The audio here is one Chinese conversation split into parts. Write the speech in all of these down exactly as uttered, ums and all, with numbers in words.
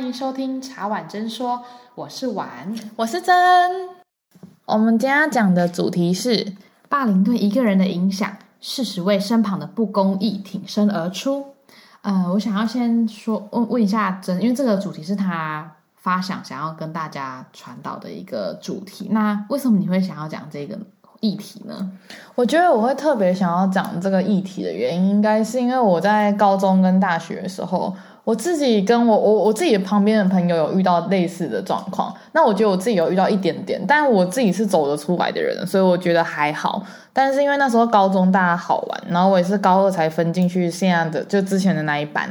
欢迎收听茶碗真说，我是碗，我是真。我们今天要讲的主题是霸凌对一个人的影响，事实为身旁的不公义挺身而出。呃，我想要先说 问, 问一下真，因为这个主题是他发想想要跟大家传导的一个主题，那为什么你会想要讲这个议题呢？我觉得我会特别想要讲这个议题的原因，应该是因为我在高中跟大学的时候，我自己跟我我我自己旁边的朋友有遇到类似的状况，那我觉得我自己有遇到一点点，但我自己是走得出来的人，所以我觉得还好。但是因为那时候高中大家好玩，然后我也是高二才分进去现在的就之前的那一班，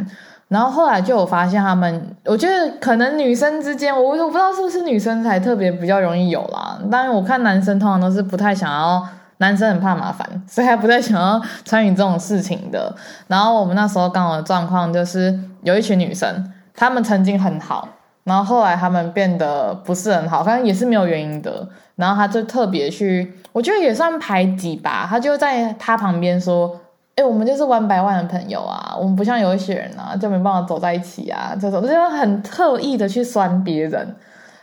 然后后来就有发现他们，我觉得可能女生之间，我我不知道是不是女生才特别比较容易有啦。当然我看男生通常都是不太想要，男生很怕麻烦，所以他不太想要参与这种事情的。然后我们那时候刚好的状况就是有一群女生，她们曾经很好，然后后来她们变得不是很好，反正也是没有原因的。然后她就特别去，我觉得也算排挤吧，她就在她旁边说，哎、欸，我们就是one by one的朋友啊，我们不像有一些人啊，就没办法走在一起啊，这种就是很特意的去酸别人，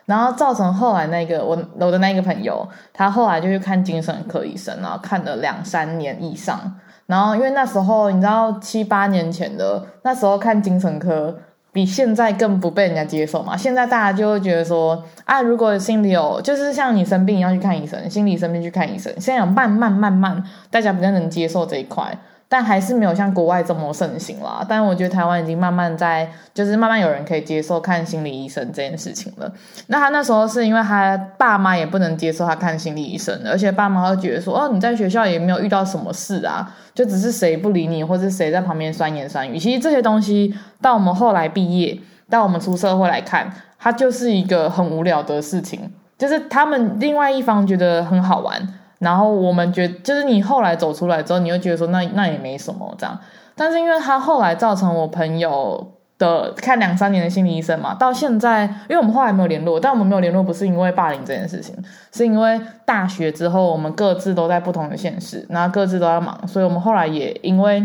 然后造成后来那个我我的那个朋友，他后来就去看精神科医生，然后看了两三年以上，然后因为那时候你知道七八年前的那时候看精神科比现在更不被人家接受嘛，现在大家就会觉得说啊，如果心里有就是像你生病要去看医生，心理生病去看医生，现在有慢慢慢慢大家比较能接受这一块。但还是没有像国外这么盛行啦，但我觉得台湾已经慢慢在就是慢慢有人可以接受看心理医生这件事情了。那他那时候是因为他爸妈也不能接受他看心理医生，而且爸妈会觉得说哦，你在学校也没有遇到什么事啊，就只是谁不理你或是谁在旁边酸言酸语。其实这些东西到我们后来毕业到我们出社会来看，它就是一个很无聊的事情，就是他们另外一方觉得很好玩，然后我们觉得就是你后来走出来之后你又觉得说那那也没什么这样。但是因为他后来造成我朋友的看两三年的心理医生嘛，到现在因为我们后来没有联络，但我们没有联络不是因为霸凌这件事情，是因为大学之后我们各自都在不同的县市，然后各自都在忙，所以我们后来也因为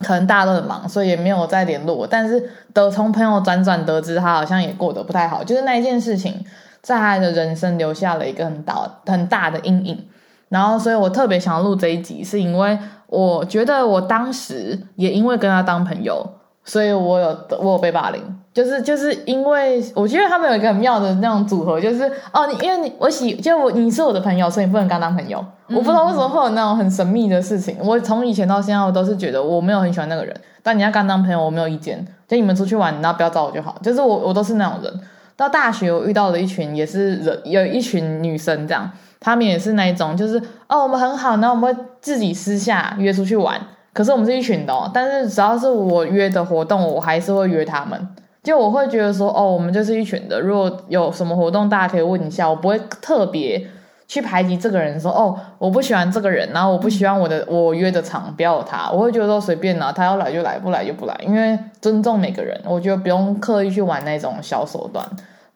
可能大家都很忙，所以也没有再联络。但是得从朋友辗转得知他好像也过得不太好，就是那一件事情在他的人生留下了一个很大很大的阴影。然后所以我特别想录这一集，是因为我觉得我当时也因为跟他当朋友，所以我有我有被霸凌，就是就是因为我觉得他们有一个很妙的那种组合，就是哦，你因为你我喜就我你是我的朋友，所以你不能跟他当朋友。我不知道为什么会有那种很神秘的事情，我从以前到现在我都是觉得我没有很喜欢那个人，但你要跟他当朋友我没有意见，就你们出去玩然后不要找我就好，就是我我都是那种人。到大学我遇到了一群也是人，有一群女生这样，他们也是那一种就是哦我们很好，然后我们会自己私下约出去玩，可是我们是一群的哦，但是只要是我约的活动我还是会约他们，就我会觉得说哦我们就是一群的，如果有什么活动大家可以问一下，我不会特别去排挤这个人说哦我不喜欢这个人，然后我不喜欢我的我约的场不要他，我会觉得说随便啦、啊、他要来就来不来就不来，因为尊重每个人，我觉得不用刻意去玩那种小手段。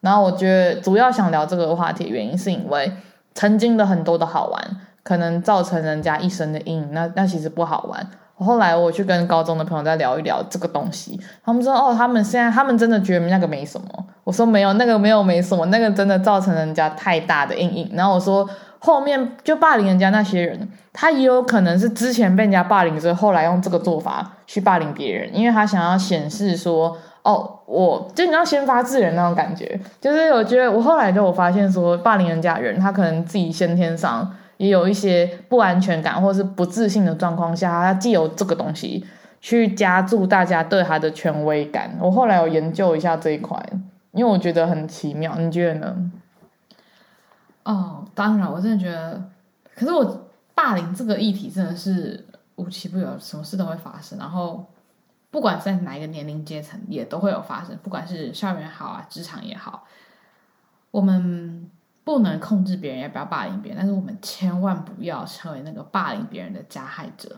然后我觉得主要想聊这个话题原因是因为曾经的很多的好玩可能造成人家一生的阴影，那那其实不好玩。后来我去跟高中的朋友再聊一聊这个东西，他们说哦他们现在他们真的觉得那个没什么，我说没有那个没有没什么，那个真的造成人家太大的阴影。然后我说后面就霸凌人家那些人，他也有可能是之前被人家霸凌，所以后来用这个做法去霸凌别人，因为他想要显示说哦，我就你要先发制人那种感觉，就是我觉得我后来就我发现说霸凌人家的人，他可能自己先天上也有一些不安全感或是不自信的状况下，他藉由这个东西去加注大家对他的权威感。我后来有研究一下这一块，因为我觉得很奇妙，你觉得呢？哦，当然我真的觉得，可是我霸凌这个议题真的是无奇不有，什么事都会发生，然后不管在哪一个年龄阶层也都会有发生，不管是校园好啊职场也好，我们不能控制别人也不要霸凌别人，但是我们千万不要成为那个霸凌别人的加害者，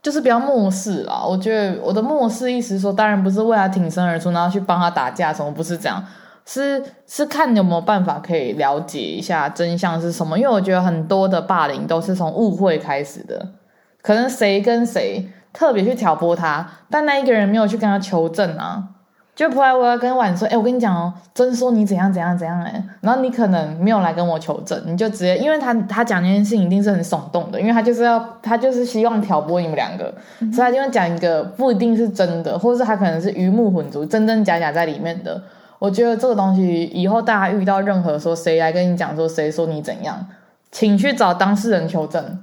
就是不要漠视啦。我觉得我的漠视意思说当然不是为他挺身而出然后去帮他打架什么，不是这样，是是看有没有办法可以了解一下真相是什么。因为我觉得很多的霸凌都是从误会开始的，可能谁跟谁特别去挑拨他，但那一个人没有去跟他求证啊，就不然我要跟婉说，哎，我跟你讲哦，真说你怎样怎样怎样哎，然后你可能没有来跟我求证，你就直接，因为他他讲那件事情一定是很耸动的，因为他就是要他就是希望挑拨你们两个，嗯、所以他就会讲一个不一定是真的，或者是他可能是鱼目混珠，真真假假在里面的。我觉得这个东西以后大家遇到任何说谁来跟你讲说谁说你怎样，请去找当事人求证。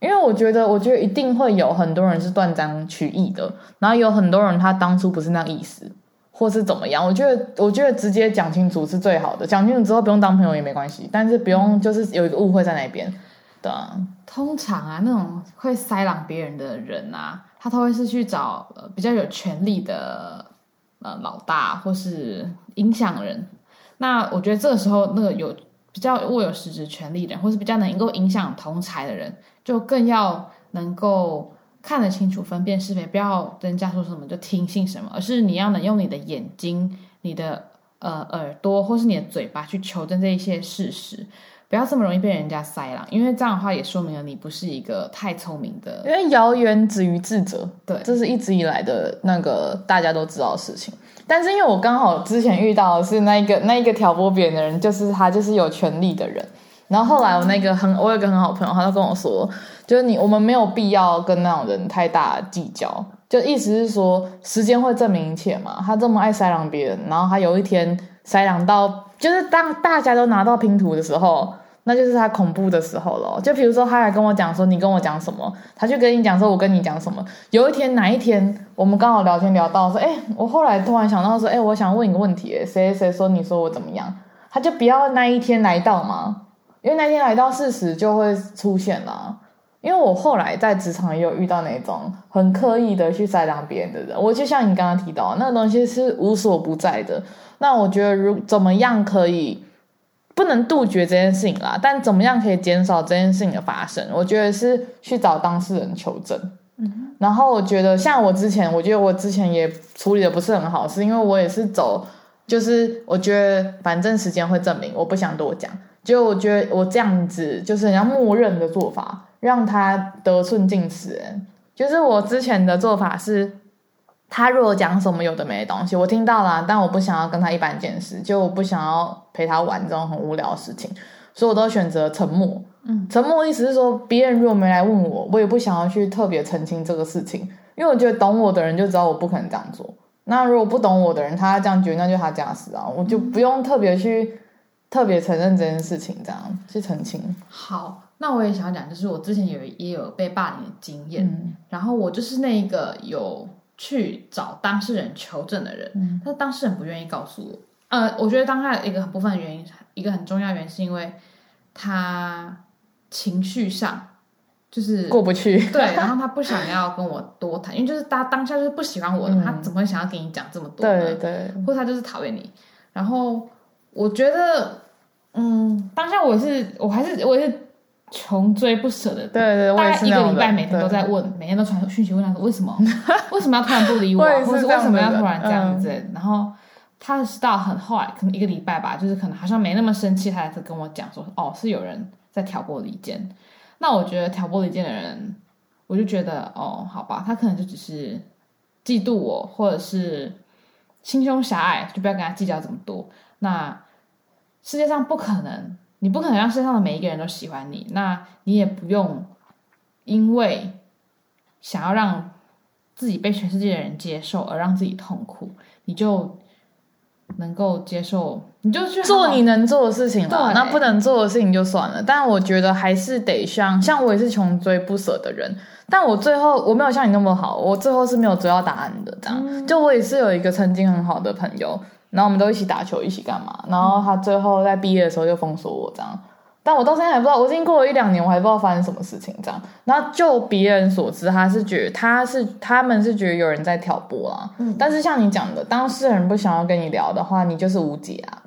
因为我觉得，我觉得一定会有很多人是断章取义的，然后有很多人他当初不是那样意思，或是怎么样。我觉得，我觉得直接讲清楚是最好的，讲清楚之后不用当朋友也没关系，但是不用就是有一个误会在那边。对啊，通常啊，那种会塞朗别人的人啊，他都会是去找、呃、比较有权力的呃老大或是影响人。那我觉得这个时候，那个有比较握有实质权力的人，或是比较能够影响同侪的人，就更要能够看得清楚分辨是非，不要人家说什么就听信什么，而是你要能用你的眼睛、你的呃耳朵或是你的嘴巴去求证这一些事实，不要这么容易被人家塞啦，因为这样的话也说明了你不是一个太聪明的，因为谣言止于智者，对，这是一直以来的那个大家都知道的事情。但是因为我刚好之前遇到的是那一个那一个挑拨别人的人，就是他就是有权力的人。然后后来我那个很我有一个很好朋友，他就跟我说，就是你我们没有必要跟那种人太大计较，就意思是说时间会证明一切嘛。他这么爱塞狼别人，然后他有一天塞狼到，就是当大家都拿到拼图的时候，那就是他恐怖的时候了。就比如说他来跟我讲说你跟我讲什么，他就跟你讲说我跟你讲什么。有一天哪一天我们刚好聊天聊到说，哎，我后来突然想到说，哎，我想问一个问题，谁谁说你说我怎么样，他就不要那一天来到嘛，因为那天来到事实就会出现啦。因为我后来在职场也有遇到那种很刻意的去塞狼别人的人，我就像你刚刚提到那个东西是无所不在的。那我觉得如怎么样可以不能杜绝这件事情啦，但怎么样可以减少这件事情的发生，我觉得是去找当事人求证。嗯，然后我觉得像我之前我觉得我之前也处理的不是很好，是因为我也是走就是我觉得反正时间会证明，我不想多讲，就我觉得我这样子就是人家默认的做法，让他得寸进尺。就是我之前的做法是他如果讲什么有的没的东西我听到了，但我不想要跟他一般见识，就我不想要陪他玩这种很无聊的事情，所以我都选择沉默。嗯，沉默意思是说别人如果没来问我，我也不想要去特别澄清这个事情，因为我觉得懂我的人就知道我不可能这样做，那如果不懂我的人他这样觉得，那就他家事啊，我就不用特别去特别承认这件事情，这样去澄清。好，那我也想讲，就是我之前有也有被霸凌的经验，嗯，然后我就是那一个有去找当事人求证的人，嗯，但是当事人不愿意告诉我。呃，我觉得当下一个很部分的原因，一个很重要的原因是因为他情绪上就是过不去，对，然后他不想要跟我多谈，因为就是他当下就是不喜欢我的，嗯，他怎么会想要跟你讲这么多呢？对对，或者他就是讨厌你。然后我觉得，嗯，当下我是我还是我也是穷追不舍的，对对，大概一个礼拜每天都在问，每天都传讯息问他说为什么为什么要突然不理我，或是为什么要突然这样子。嗯，然后他是到很后来，可能一个礼拜吧，就是可能好像没那么生气，他才跟我讲说，哦，是有人在挑拨离间。那我觉得挑拨离间的人，我就觉得哦，好吧，他可能就只是嫉妒我，或者是心胸狭隘，就不要跟他计较这么多。那世界上不可能，你不可能让世界上的每一个人都喜欢你，那你也不用因为想要让自己被全世界的人接受而让自己痛苦，你就能够接受，你就去做你能做的事情啦，那不能做的事情就算了。但我觉得还是得像像我也是穷追不舍的人，但我最后我没有像你那么好，我最后是没有追到答案的这样。嗯，就我也是有一个曾经很好的朋友，然后我们都一起打球一起干嘛，然后他最后在毕业的时候就封锁我这样，但我到现在还不知道，我已经过了一两年我还不知道发生什么事情这样。然后就别人所知，他是觉得他是他们是觉得有人在挑拨啦。嗯，但是像你讲的当事人不想要跟你聊的话，你就是无解啊。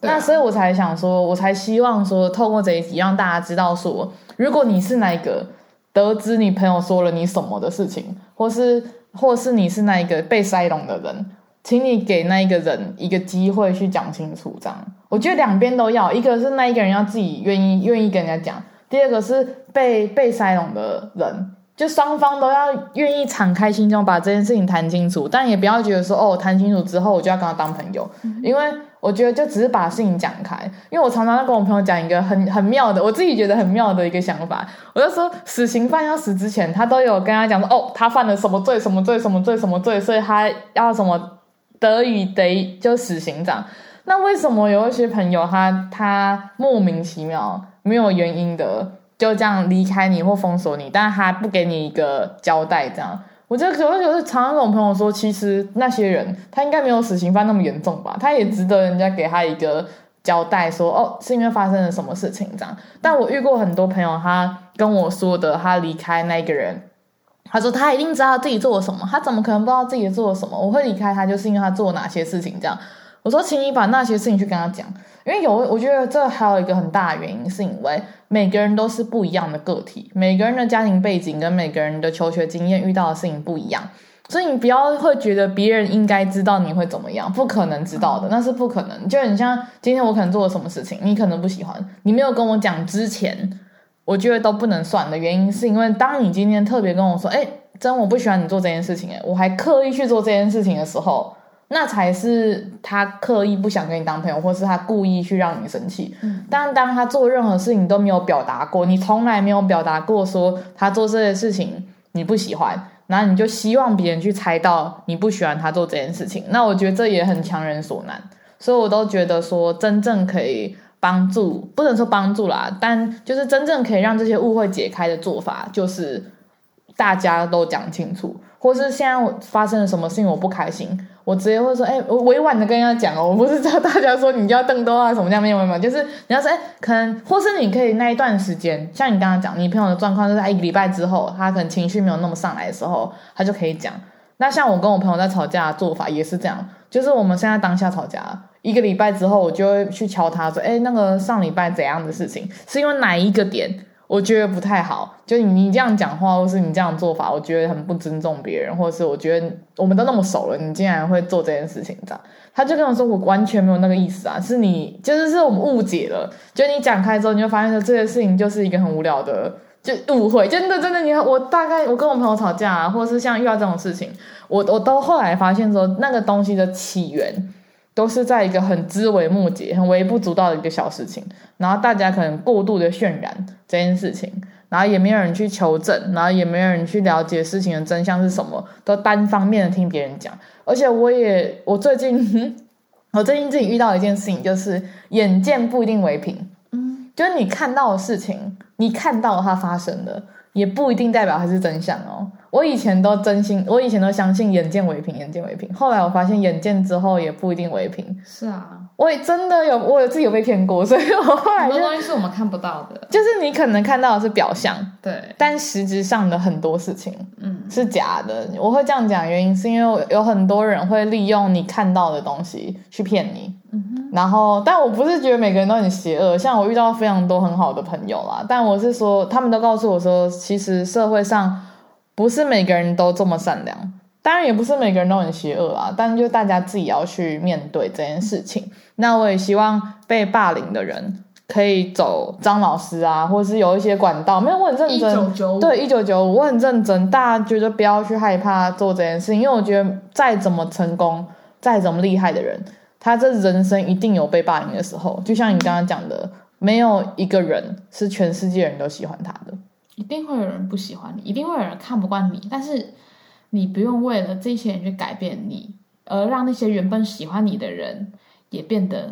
那所以我才想说，我才希望说透过这一集让大家知道说，如果你是那一个得知你朋友说了你什么的事情，或是或是你是那一个被塞拢的人，请你给那一个人一个机会去讲清楚这样。我觉得两边都要，一个是那一个人要自己愿意愿意跟人家讲，第二个是被被塞拢的人就双方都要愿意敞开心中把这件事情谈清楚，但也不要觉得说哦，谈清楚之后我就要跟他当朋友、嗯、因为我觉得就只是把事情讲开。因为我常常在跟我朋友讲一个很很妙的，我自己觉得很妙的一个想法，我就说死刑犯要死之前他都有跟他讲说哦，他犯了什么罪什么罪什么罪什么罪，所以他要什么得以得就死刑长。那为什么有一些朋友他他莫名其妙没有原因的就这样离开你或封锁你，但他不给你一个交代，这样我就觉得常常跟我朋友说，其实那些人他应该没有死刑犯那么严重吧，他也值得人家给他一个交代说哦，是因为发生了什么事情这样。但我遇过很多朋友他跟我说的，他离开那个人，他说他一定知道自己做了什么，他怎么可能不知道自己做了什么，我会离开他就是因为他做哪些事情这样。我说请你把那些事情去跟他讲，因为有我觉得这还有一个很大的原因是因为每个人都是不一样的个体，每个人的家庭背景跟每个人的求学经验遇到的事情不一样，所以你不要会觉得别人应该知道你会怎么样，不可能知道的，那是不可能。就很像今天我可能做了什么事情你可能不喜欢，你没有跟我讲之前我觉得都不能算的原因是因为当你今天特别跟我说诶真我不喜欢你做这件事情，我还刻意去做这件事情的时候，那才是他刻意不想跟你当朋友，或是他故意去让你生气、嗯、但当他做任何事情都没有表达过，你从来没有表达过说他做这些事情你不喜欢，然后你就希望别人去猜到你不喜欢他做这件事情，那我觉得这也很强人所难。所以我都觉得说真正可以帮助，不能说帮助啦，但就是真正可以让这些误会解开的做法就是大家都讲清楚，或是现在发生了什么事情我不开心，我直接会说哎、欸，我委婉的跟人家讲哦，我不是叫大家说你就要瞪兜啊什么这样，没有没有，就是你要说哎、欸，可能或是你可以那一段时间，像你刚刚讲你朋友的状况就是他一个礼拜之后他可能情绪没有那么上来的时候他就可以讲。那像我跟我朋友在吵架的做法也是这样，就是我们现在当下吵架一个礼拜之后我就会去敲他说哎、欸，那个上礼拜怎样的事情是因为哪一个点我觉得不太好，就你这样讲话或是你这样做法我觉得很不尊重别人，或是我觉得我们都那么熟了你竟然会做这件事情这样。他就跟我说我完全没有那个意思啊，是你就是是我们误解了，就你讲开之后你就发现说这件事情就是一个很无聊的就误会。真的真的你我大概我跟我朋友吵架啊，或是像遇到这种事情我我都后来发现说那个东西的起源都是在一个很枝微末节很微不足道的一个小事情，然后大家可能过度的渲染这件事情，然后也没有人去求证，然后也没有人去了解事情的真相是什么，都单方面的听别人讲。而且我也我最近我最近自己遇到一件事情，就是眼见不一定为凭，嗯，就是你看到的事情你看到它发生的也不一定代表它是真相哦。我以前都真心我以前都相信眼见为凭眼见为凭，后来我发现眼见之后也不一定为凭。是啊，我也真的有我有自己有被骗过，所以我后来就很多东西是我们看不到的，就是你可能看到的是表象，对，但实质上的很多事情嗯是假的。我会这样讲原因是因为有很多人会利用你看到的东西去骗你，嗯，然后但我不是觉得每个人都很邪恶，像我遇到非常多很好的朋友啦，但我是说他们都告诉我说其实社会上不是每个人都这么善良，当然也不是每个人都很邪恶啊，但就大家自己要去面对这件事情。那我也希望被霸凌的人可以走张老师啊，或是有一些管道，没有，我很认真，一九九五对一九九五我很认真，大家觉得不要去害怕做这件事情，因为我觉得再怎么成功再怎么厉害的人他这人生一定有被霸凌的时候，就像你刚刚讲的没有一个人是全世界人都喜欢他的，一定会有人不喜欢你，一定会有人看不惯你，但是你不用为了这些人去改变你，而让那些原本喜欢你的人也变得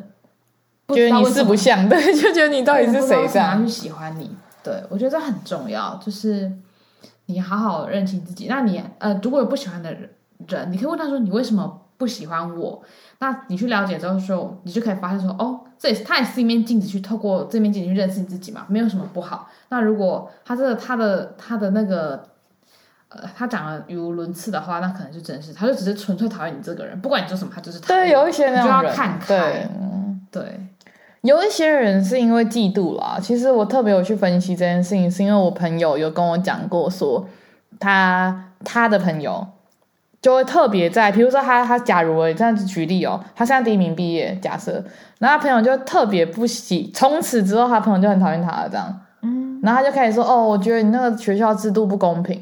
不觉得你是不像的，就觉得你到底是谁这样去喜欢你。对，我觉得这很重要，就是你好好认清自己。那你呃，如果有不喜欢的人你可以问他说你为什么不喜欢我，那你去了解之后说你就可以发现说哦，这也是他也是一面镜子，去透过这面镜子去认识你自己嘛，没有什么不好。那如果他这他的他的那个呃，他讲了语无伦次的话，那可能就真是他就只是纯粹讨厌你这个人，不管你做什么他就是讨厌你。对，有一些那种人你就要看开。 对, 对有一些人是因为嫉妒啦。其实我特别有去分析这件事情是因为我朋友有跟我讲过说他他的朋友就会特别在比如说他他假如这样子举例哦，他现在第一名毕业假设，然后他朋友就特别不喜从此之后他朋友就很讨厌他了这样。嗯，然后他就开始说，哦，我觉得你那个学校制度不公平，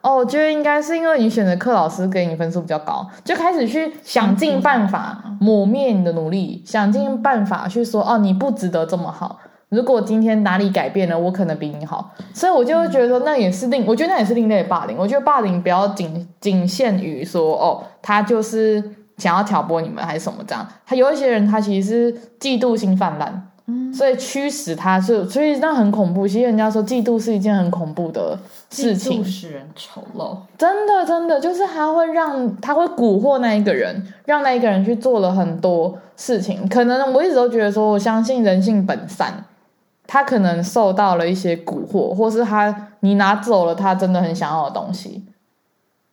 哦，我觉得应该是因为你选择课老师给你分数比较高，就开始去想尽办法抹灭你的努力，想尽办法去说，哦，你不值得这么好，如果今天哪里改变了，我可能比你好。所以我就会觉得说，那也是另我觉得那也是另类的霸凌。我觉得霸凌不要仅仅限于说，哦，他就是想要挑拨你们还是什么这样，他有一些人他其实是嫉妒心泛滥，嗯，所以驱使他，所以所以那很恐怖。其实人家说嫉妒是一件很恐怖的事情，嫉妒使人丑陋，真的真的就是他会让他会蛊惑那一个人，让那一个人去做了很多事情。可能我一直都觉得说，我相信人性本善，他可能受到了一些蛊惑，或是他你拿走了他真的很想要的东西，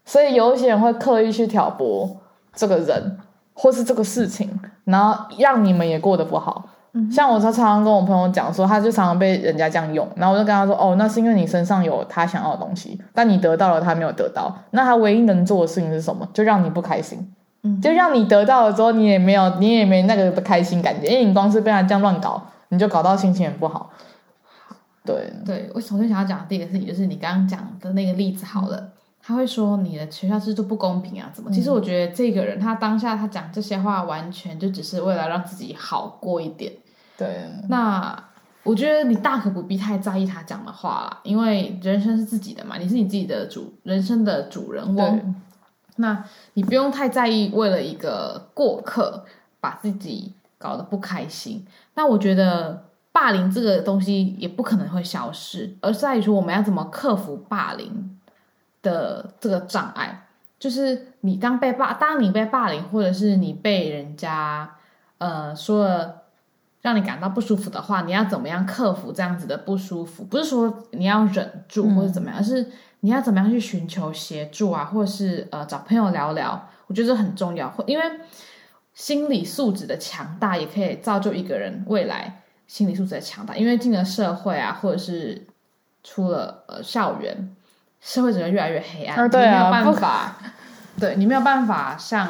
所以有一些人会刻意去挑拨这个人或是这个事情，然后让你们也过得不好。像我常常跟我朋友讲说，他就常常被人家这样用，然后我就跟他说，哦，那是因为你身上有他想要的东西，但你得到了他没有得到，那他唯一能做的事情是什么？就让你不开心，就让你得到了之后你也没有你也没那个开心感觉，因为你光是被他这样乱搞，你就搞到心情很不好。对对，我首先想要讲的第一个事情就是你刚刚讲的那个例子好了，他会说你的学校制度不公平啊，怎么？其实我觉得这个人他当下他讲这些话，完全就只是为了让自己好过一点。对，那我觉得你大可不必太在意他讲的话啦，因为人生是自己的嘛，你是你自己的主人生的主人翁，那你不用太在意为了一个过客把自己搞得不开心。那我觉得霸凌这个东西也不可能会消失，而在于说我们要怎么克服霸凌的这个障碍。就是你当被霸当你被霸凌，或者是你被人家呃说了让你感到不舒服的话，你要怎么样克服这样子的不舒服？不是说你要忍住或者怎么样，嗯，而是你要怎么样去寻求协助啊，或者是呃找朋友聊聊，我觉得这很重要。因为心理素质的强大也可以造就一个人未来心理素质的强大，因为进了社会啊，或者是出了呃校园，社会整个越来越黑暗，啊，对啊，你没有办法，对，你没有办法像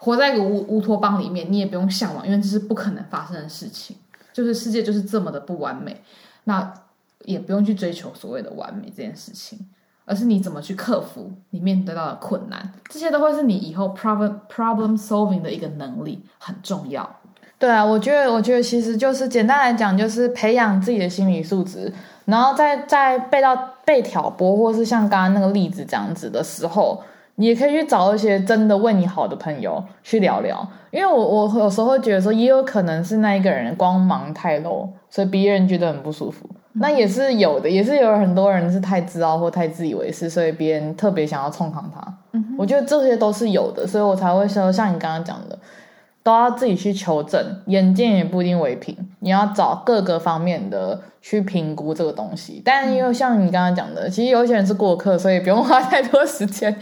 活在一个 乌, 乌托邦里面，你也不用向往，因为这是不可能发生的事情。就是世界就是这么的不完美，那也不用去追求所谓的完美这件事情，而是你怎么去克服你面对到的困难，这些都会是你以后 problem problem solving 的一个能力，很重要。对啊，我觉得我觉得其实就是简单来讲，就是培养自己的心理素质，然后在在被到被挑拨或是像刚刚那个例子这样子的时候，你也可以去找一些真的为你好的朋友去聊聊。因为我我有时候会觉得说，也有可能是那一个人光芒太露，所以别人觉得很不舒服，那也是有的，也是有很多人是太自傲或太自以为是，所以别人特别想要冲康他，嗯，我觉得这些都是有的。所以我才会说像你刚刚讲的，都要自己去求证，眼见也不一定为凭，你要找各个方面的去评估这个东西。但因为像你刚刚讲的，其实有些人是过客，所以不用花太多时间，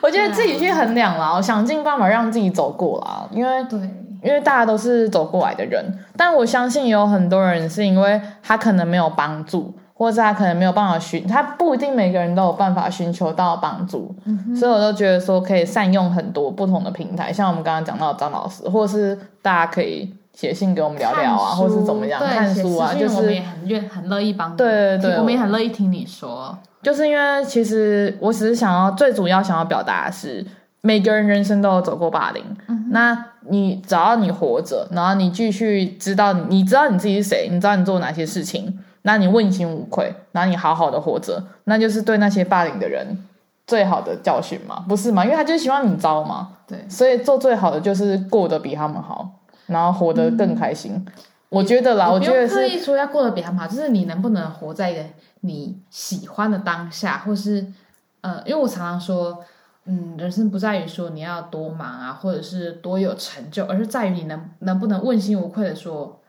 我觉得自己去衡量啦，我想尽办法让自己走过啦，因为对，因为大家都是走过来的人。但我相信有很多人是因为他可能没有帮助，或者他可能没有办法寻他不一定每个人都有办法寻求到帮助，嗯，所以我都觉得说可以善用很多不同的平台，像我们刚刚讲到张老师，或是大家可以写信给我们聊聊啊，或是怎么样，看书啊，就是我们也很很乐意帮你，对对对，我们也很乐意听你说。就是因为其实我只是想要最主要想要表达的是，每个人人生都有走过霸凌，嗯，那你只要你活着，然后你继续知道你知道你自己是谁，你知道你做哪些事情，那你问心无愧，然后你好好的活着，那就是对那些霸凌的人最好的教训嘛，不是吗？因为他就是希望你糟嘛，对，所以做最好的就是过得比他们好，然后活得更开心，嗯，我觉得啦，我觉得是不用刻意说要过得比他们好，就是你能不能活在一个你喜欢的当下，或是呃，因为我常常说嗯，人生不在于说你要多忙啊，或者是多有成就，而是在于你能能不能问心无愧的说，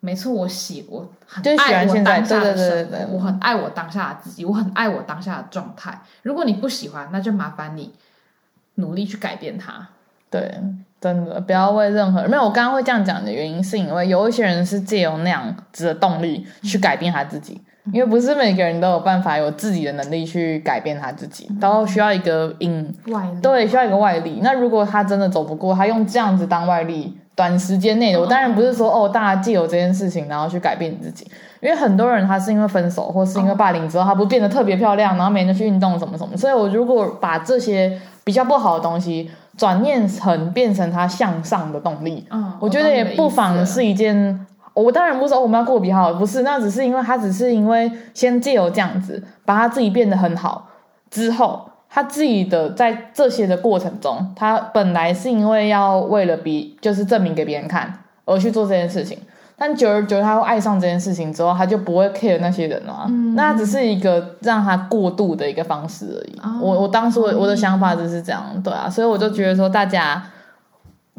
没错，我喜我很爱我当下的生活，我很爱我当下的自己，我很爱我当下的状态。如果你不喜欢，那就麻烦你努力去改变它。对，真的不要为任何人，没有，我刚刚会这样讲的原因是因为有一些人是借由那样子的动力去改变他自己，嗯，因为不是每个人都有办法有自己的能力去改变他自己，然后，嗯，需要一个引外力，对，需要一个外力。那如果他真的走不过，他用这样子当外力短时间内的，我当然不是说哦，大家借由这件事情然后去改变自己，因为很多人他是因为分手或是因为霸凌之后，他不变得特别漂亮，然后每天去运动什么什么，所以我如果把这些比较不好的东西转念成变成他向上的动力，嗯，我觉得也不妨是一件。我当然不是说我们要过比好，不是，那只是因为他只是因为先借由这样子把他自己变得很好之后，他自己的在这些的过程中，他本来是因为要为了比就是证明给别人看而去做这件事情，但久而久之他会爱上这件事情之后，他就不会 care 那些人了、啊嗯、那只是一个让他过度的一个方式而已、哦、我我当初我的想法就是这样、嗯、对啊，所以我就觉得说大家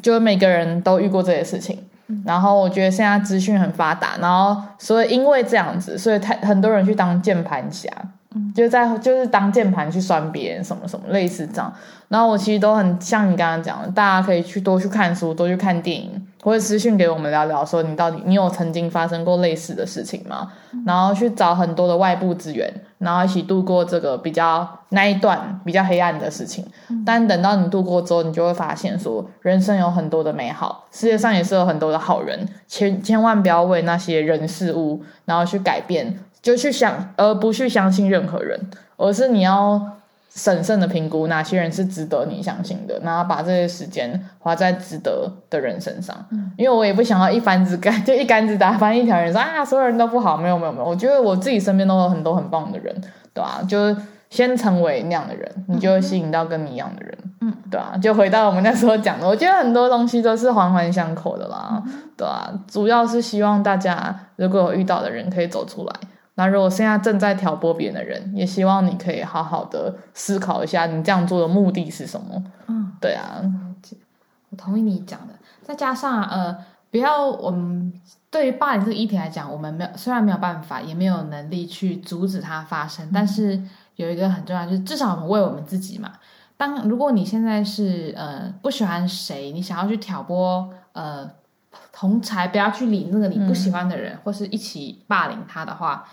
就每个人都遇过这些事情，然后我觉得现在资讯很发达，然后所以因为这样子，所以太很多人去当键盘侠，就在就是当键盘去酸别人什么什么类似这样。然后我其实都很像你刚刚讲的，大家可以去多去看书，多去看电影，或者私讯给我们聊聊说你到底你有曾经发生过类似的事情吗？然后去找很多的外部资源，然后一起度过这个比较那一段比较黑暗的事情。但等到你度过之后，你就会发现说人生有很多的美好，世界上也是有很多的好人，千千万不要为那些人事物然后去改变，就去想，而不去相信任何人，而是你要审慎的评估哪些人是值得你相信的，然后把这些时间花在值得的人身上、嗯、因为我也不想要一竿子干就一竿子打翻一条人说啊所有人都不好，没有没有没有，我觉得我自己身边都有很多很棒的人，对吧、啊？就先成为那样的人，你就会吸引到跟你一样的人，嗯，对啊，就回到我们那时候讲的，我觉得很多东西都是环环相扣的啦、嗯、对啊，主要是希望大家如果有遇到的人可以走出来，那如果现在正在挑拨别人的人，也希望你可以好好的思考一下你这样做的目的是什么。嗯，对啊，我同意你讲的。再加上呃，不要我们对于霸凌这个议题来讲，我们没有虽然没有办法，也没有能力去阻止它发生，嗯、但是有一个很重要，就是至少我们为我们自己嘛。当如果你现在是呃不喜欢谁，你想要去挑拨呃同侪，不要去理那个你不喜欢的人、嗯，或是一起霸凌他的话。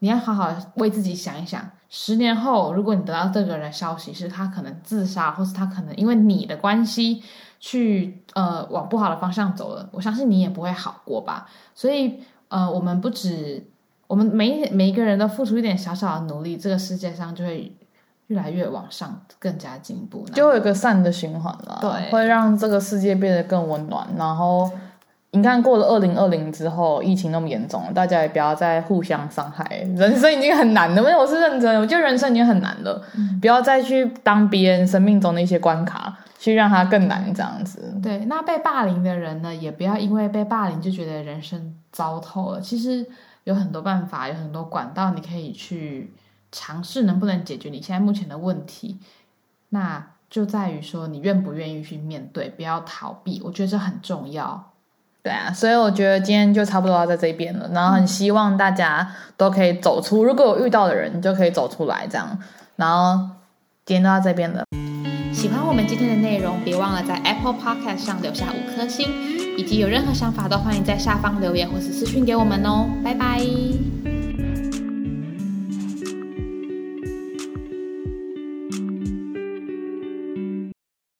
你要好好为自己想一想，十年后如果你得到这个人的消息是他可能自杀，或是他可能因为你的关系去呃往不好的方向走了，我相信你也不会好过吧。所以呃，我们不止我们每每一个人都付出一点小小的努力，这个世界上就会越来越往上，更加进步，就会有一个善的循环啦。对，会让这个世界变得更温暖。然后你看过了二零二零之后疫情那么严重，大家也不要再互相伤害，人生已经很难了，因为我是认真的，我觉得人生已经很难了、嗯、不要再去当别人生命中的一些关卡去让它更难这样子。对，那被霸凌的人呢，也不要因为被霸凌就觉得人生糟透了，其实有很多办法，有很多管道你可以去尝试能不能解决你现在目前的问题，那就在于说你愿不愿意去面对，不要逃避，我觉得这很重要。对啊，所以我觉得今天就差不多要在这边了，然后很希望大家都可以走出，如果有遇到的人就可以走出来这样，然后今天都到这边了。喜欢我们今天的内容，别忘了在 Apple Podcast 上留下五颗星，以及有任何想法都欢迎在下方留言或是私讯给我们哦，拜拜。